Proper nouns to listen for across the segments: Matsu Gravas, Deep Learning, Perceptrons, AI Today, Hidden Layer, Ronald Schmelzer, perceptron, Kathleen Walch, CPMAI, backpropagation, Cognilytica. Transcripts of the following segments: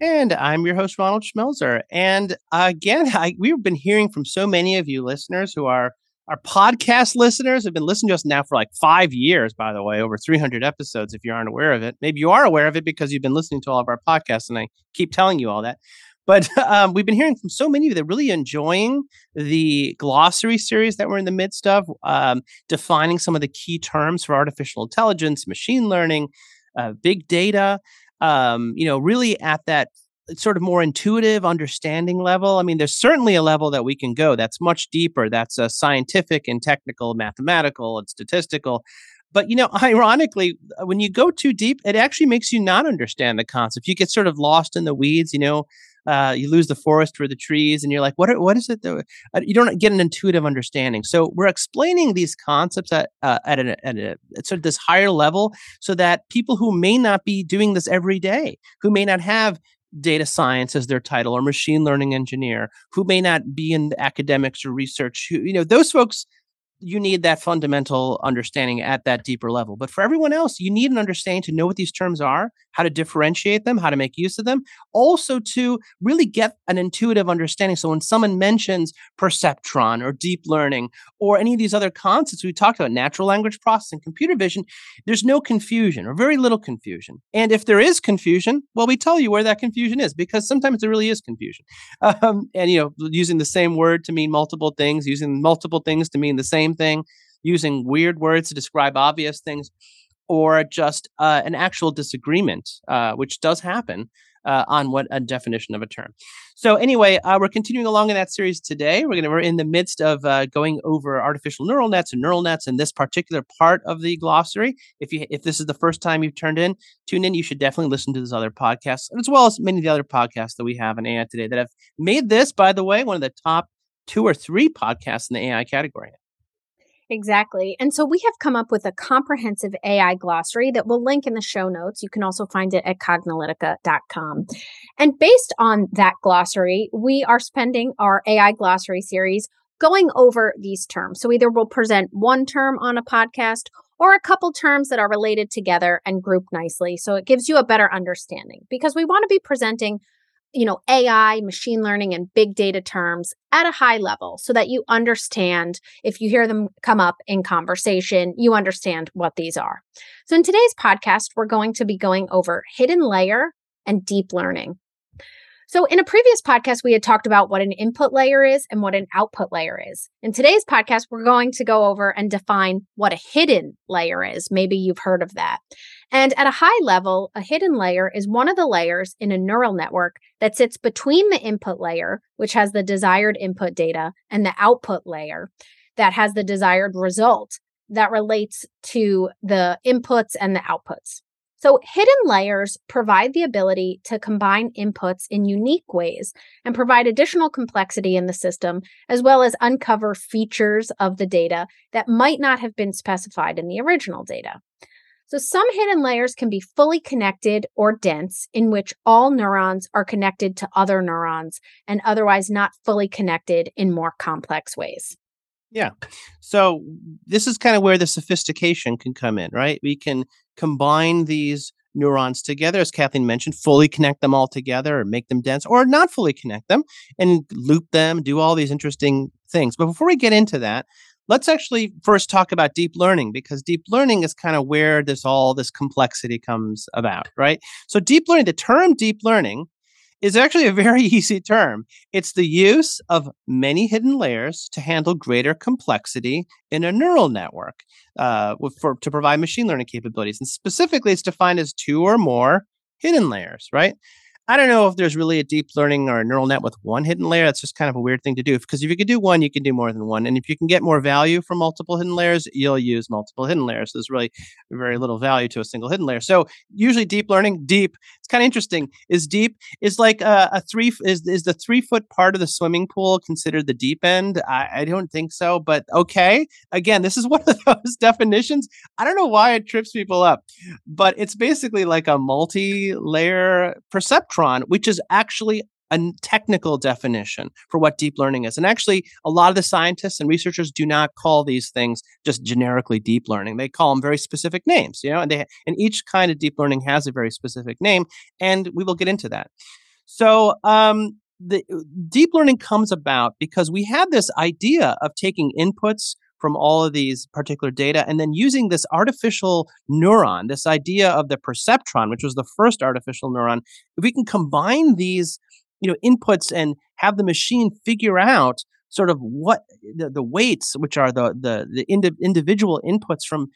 And I'm your host, Ronald Schmelzer. And again, we've been hearing from so many of you listeners who are our podcast listeners, have been listening to us now for like 5 years, by the way, over 300 episodes, if you aren't aware of it. Maybe you are aware of it because you've been listening to all of our podcasts, and I keep telling you all that. But we've been hearing from so many of you that are really enjoying the glossary series that we're in the midst of, defining some of the key terms for artificial intelligence, machine learning, big data, really at that sort of more intuitive understanding level. I mean, there's certainly a level that we can go that's much deeper. That's scientific and technical, mathematical and statistical. But, ironically, when you go too deep, it actually makes you not understand the concept. You get sort of lost in the weeds, you lose the forest for the trees, and you're like, what is it? You don't get an intuitive understanding. So we're explaining these concepts at sort of this higher level so that people who may not be doing this every day, who may not have data science as their title or machine learning engineer, who may not be in academics or research, who, those folks, you need that fundamental understanding at that deeper level. But for everyone else, you need an understanding to know what these terms are, how to differentiate them, how to make use of them, also to really get an intuitive understanding. So when someone mentions perceptron or deep learning or any of these other concepts we talked about, natural language processing, computer vision, there's no confusion or very little confusion. And if there is confusion, well, we tell you where that confusion is, because sometimes there really is confusion. Using the same word to mean multiple things, using multiple things to mean the same thing, using weird words to describe obvious things, or just an actual disagreement, which does happen on what a definition of a term. So anyway, we're continuing along in that series today. We're in the midst of going over artificial neural nets in this particular part of the glossary. If this is the first time you've tuned in, you should definitely listen to this other podcast, as well as many of the other podcasts that we have in AI Today that have made this, by the way, one of the top 2 or 3 podcasts in the AI category. Exactly. And so we have come up with a comprehensive AI glossary that we'll link in the show notes. You can also find it at Cognilytica.com. And based on that glossary, we are spending our AI glossary series going over these terms. So either we'll present one term on a podcast or a couple terms that are related together and grouped nicely. So it gives you a better understanding, because we want to be presenting AI, machine learning, and big data terms at a high level so that you understand, if you hear them come up in conversation, you understand what these are. So in today's podcast, we're going to be going over hidden layer and deep learning. So in a previous podcast, we had talked about what an input layer is and what an output layer is. In today's podcast, we're going to go over and define what a hidden layer is. Maybe you've heard of that. And at a high level, a hidden layer is one of the layers in a neural network that sits between the input layer, which has the desired input data, and the output layer that has the desired result that relates to the inputs and the outputs. So hidden layers provide the ability to combine inputs in unique ways and provide additional complexity in the system, as well as uncover features of the data that might not have been specified in the original data. So some hidden layers can be fully connected or dense, in which all neurons are connected to other neurons, and otherwise not fully connected in more complex ways. Yeah. So this is kind of where the sophistication can come in, right? We can combine these neurons together, as Kathleen mentioned, fully connect them all together or make them dense, or not fully connect them and loop them, do all these interesting things. But before we get into that, let's actually first talk about deep learning, because deep learning is kind of where all this complexity comes about, right? So deep learning, the term deep learning, is actually a very easy term. It's the use of many hidden layers to handle greater complexity in a neural network to provide machine learning capabilities. And specifically, it's defined as 2 or more hidden layers, right? I don't know if there's really a deep learning or a neural net with one hidden layer. That's just kind of a weird thing to do, because if you can do one, you can do more than one. And if you can get more value from multiple hidden layers, you'll use multiple hidden layers. So there's really very little value to a single hidden layer. So usually deep learning, it's kind of interesting, is deep. Is like is the 3-foot part of the swimming pool considered the deep end? I don't think so, but okay. Again, this is one of those definitions. I don't know why it trips people up, but it's basically like a multi-layer perceptron, which is actually a technical definition for what deep learning is. And actually, a lot of the scientists and researchers do not call these things just generically deep learning. They call them very specific names, and each kind of deep learning has a very specific name, and we will get into that. So the deep learning comes about because we had this idea of taking inputs from all of these particular data, and then using this artificial neuron, this idea of the perceptron, which was the first artificial neuron. If we can combine these inputs and have the machine figure out sort of what the weights, which are the individual inputs from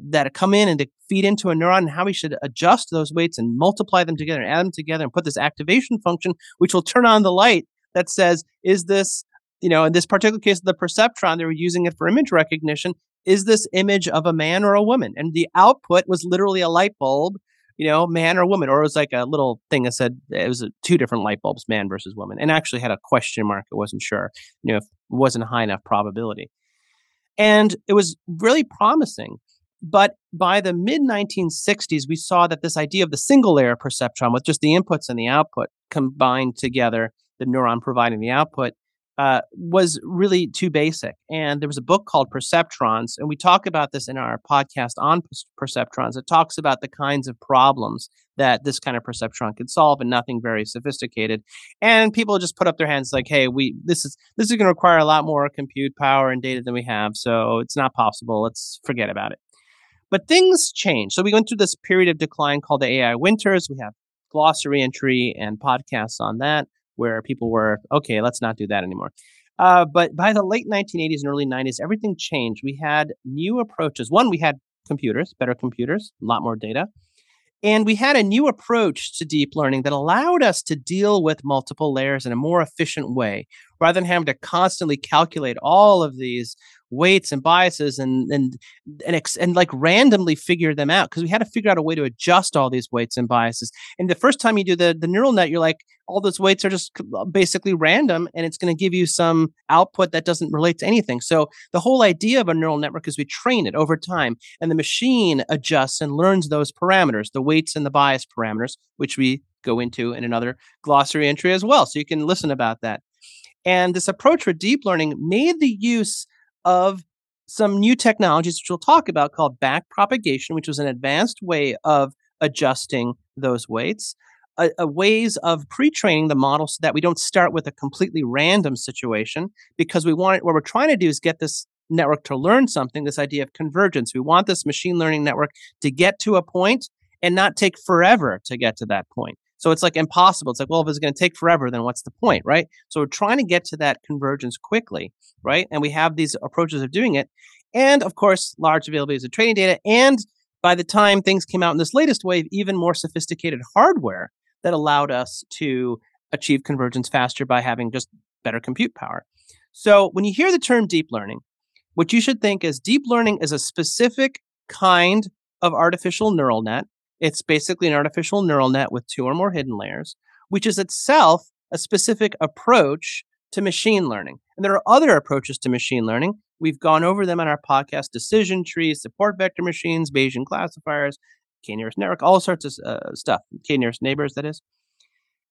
that come in and to feed into a neuron, and how we should adjust those weights and multiply them together and add them together and put this activation function, which will turn on the light that says, is this, in this particular case of the perceptron, they were using it for image recognition. Is this image of a man or a woman? And the output was literally a light bulb, man or woman, or it was like a little thing that said it was two different light bulbs, man versus woman, and actually had a question mark. It wasn't sure, if it wasn't a high enough probability. And it was really promising. But by the mid-1960s, we saw that this idea of the single layer perceptron with just the inputs and the output combined together, the neuron providing the output, was really too basic. And there was a book called Perceptrons, and we talk about this in our podcast on Perceptrons. It talks about the kinds of problems that this kind of perceptron could solve, and nothing very sophisticated. And people just put up their hands like, hey, this is going to require a lot more compute power and data than we have, so it's not possible. Let's forget about it. But things change. So we went through this period of decline called the AI winters. We have glossary entry and podcasts on that, where people were, okay, let's not do that anymore. But by the late 1980s and early 90s, everything changed. We had new approaches. One, we had computers, better computers, a lot more data. And we had a new approach to deep learning that allowed us to deal with multiple layers in a more efficient way, rather than having to constantly calculate all of these weights and biases and like randomly figure them out, because we had to figure out a way to adjust all these weights and biases. And the first time you do the neural net, you're like, all those weights are just basically random, and it's going to give you some output that doesn't relate to anything. So the whole idea of a neural network is we train it over time, and the machine adjusts and learns those parameters, the weights and the bias parameters, which we go into in another glossary entry as well. So you can listen about that. And this approach for deep learning made the use of some new technologies, which we'll talk about, called backpropagation, which was an advanced way of adjusting those weights, ways of pre-training the model so that we don't start with a completely random situation, because what we're trying to do is get this network to learn something, this idea of convergence. We want this machine learning network to get to a point and not take forever to get to that point. So it's like impossible. It's like, well, if it's going to take forever, then what's the point, right? So we're trying to get to that convergence quickly, right? And we have these approaches of doing it. And of course, large availabilities of training data. And by the time things came out in this latest wave, even more sophisticated hardware that allowed us to achieve convergence faster by having just better compute power. So when you hear the term deep learning, what you should think is deep learning is a specific kind of artificial neural net. It's basically an artificial neural net with two or more hidden layers, which is itself a specific approach to machine learning. And there are other approaches to machine learning. We've gone over them on our podcast: decision trees, support vector machines, Bayesian classifiers, K-nearest network, all sorts of stuff, K-nearest neighbors, that is.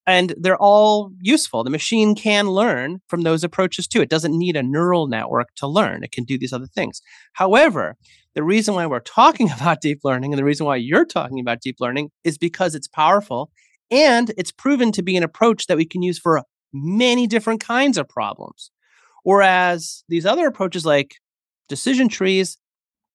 And they're all useful. The machine can learn from those approaches too. It doesn't need a neural network to learn. It can do these other things. However, the reason why we're talking about deep learning, and the reason why you're talking about deep learning, is because it's powerful and it's proven to be an approach that we can use for many different kinds of problems. Whereas these other approaches like decision trees,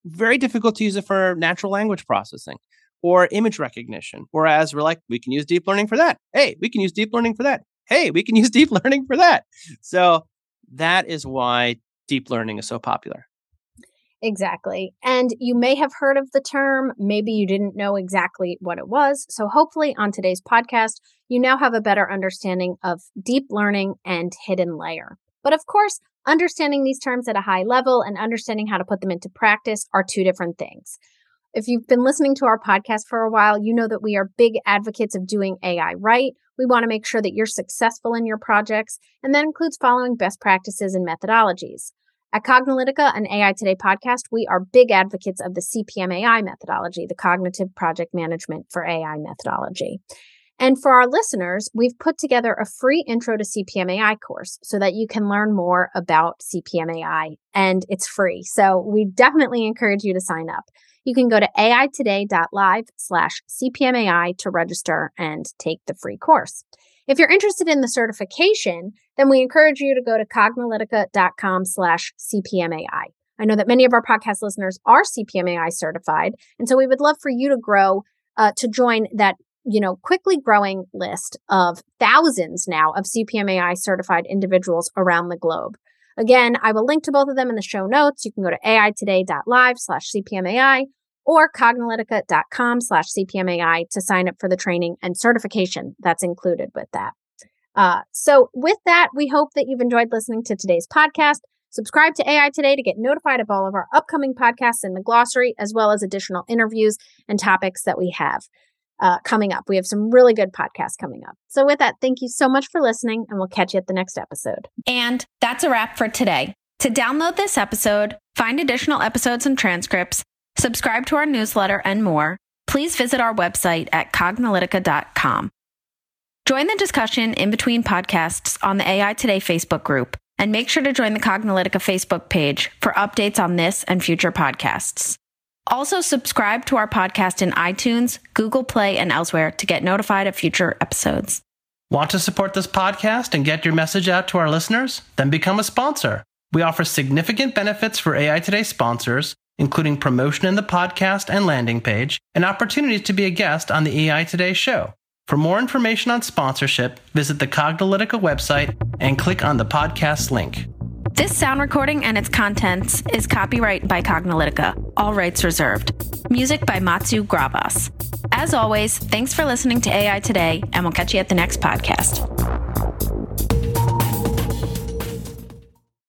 very difficult to use it for natural language processing or image recognition. Whereas we're like, we can use deep learning for that. Hey, we can use deep learning for that. Hey, we can use deep learning for that. So that is why deep learning is so popular. Exactly. And you may have heard of the term, maybe you didn't know exactly what it was. So hopefully on today's podcast, you now have a better understanding of deep learning and hidden layer. But of course, understanding these terms at a high level and understanding how to put them into practice are two different things. If you've been listening to our podcast for a while, you know that we are big advocates of doing AI right. We want to make sure that you're successful in your projects, and that includes following best practices and methodologies. At Cognilytica, an AI Today podcast, we are big advocates of the CPMAI methodology, the Cognitive Project Management for AI methodology. And for our listeners, we've put together a free Intro to CPMAI course so that you can learn more about CPMAI, and it's free. So we definitely encourage you to sign up. You can go to aitoday.live/CPMAI to register and take the free course. If you're interested in the certification, then we encourage you to go to Cognilytica.com/CPMAI. I know that many of our podcast listeners are CPMAI certified, and so we would love for you to join that, quickly growing list of thousands now of CPMAI certified individuals around the globe. Again, I will link to both of them in the show notes. You can go to aitoday.live/CPMAI or Cognilytica.com/CPMAI to sign up for the training and certification that's included with that. So with that, we hope that you've enjoyed listening to today's podcast. Subscribe to AI Today to get notified of all of our upcoming podcasts in the glossary, as well as additional interviews and topics that we have coming up. We have some really good podcasts coming up. So with that, thank you so much for listening, and we'll catch you at the next episode. And that's a wrap for today. To download this episode, find additional episodes and transcripts, subscribe to our newsletter, and more, please visit our website at Cognilytica.com. Join the discussion in between podcasts on the AI Today Facebook group, and make sure to join the Cognilytica Facebook page for updates on this and future podcasts. Also, subscribe to our podcast in iTunes, Google Play, and elsewhere to get notified of future episodes. Want to support this podcast and get your message out to our listeners? Then become a sponsor. We offer significant benefits for AI Today sponsors, including promotion in the podcast and landing page, and opportunities to be a guest on the AI Today show. For more information on sponsorship, visit the Cognilytica website and click on the podcast link. This sound recording and its contents is copyright by Cognilytica, all rights reserved. Music by Matsu Gravas. As always, thanks for listening to AI Today, and we'll catch you at the next podcast.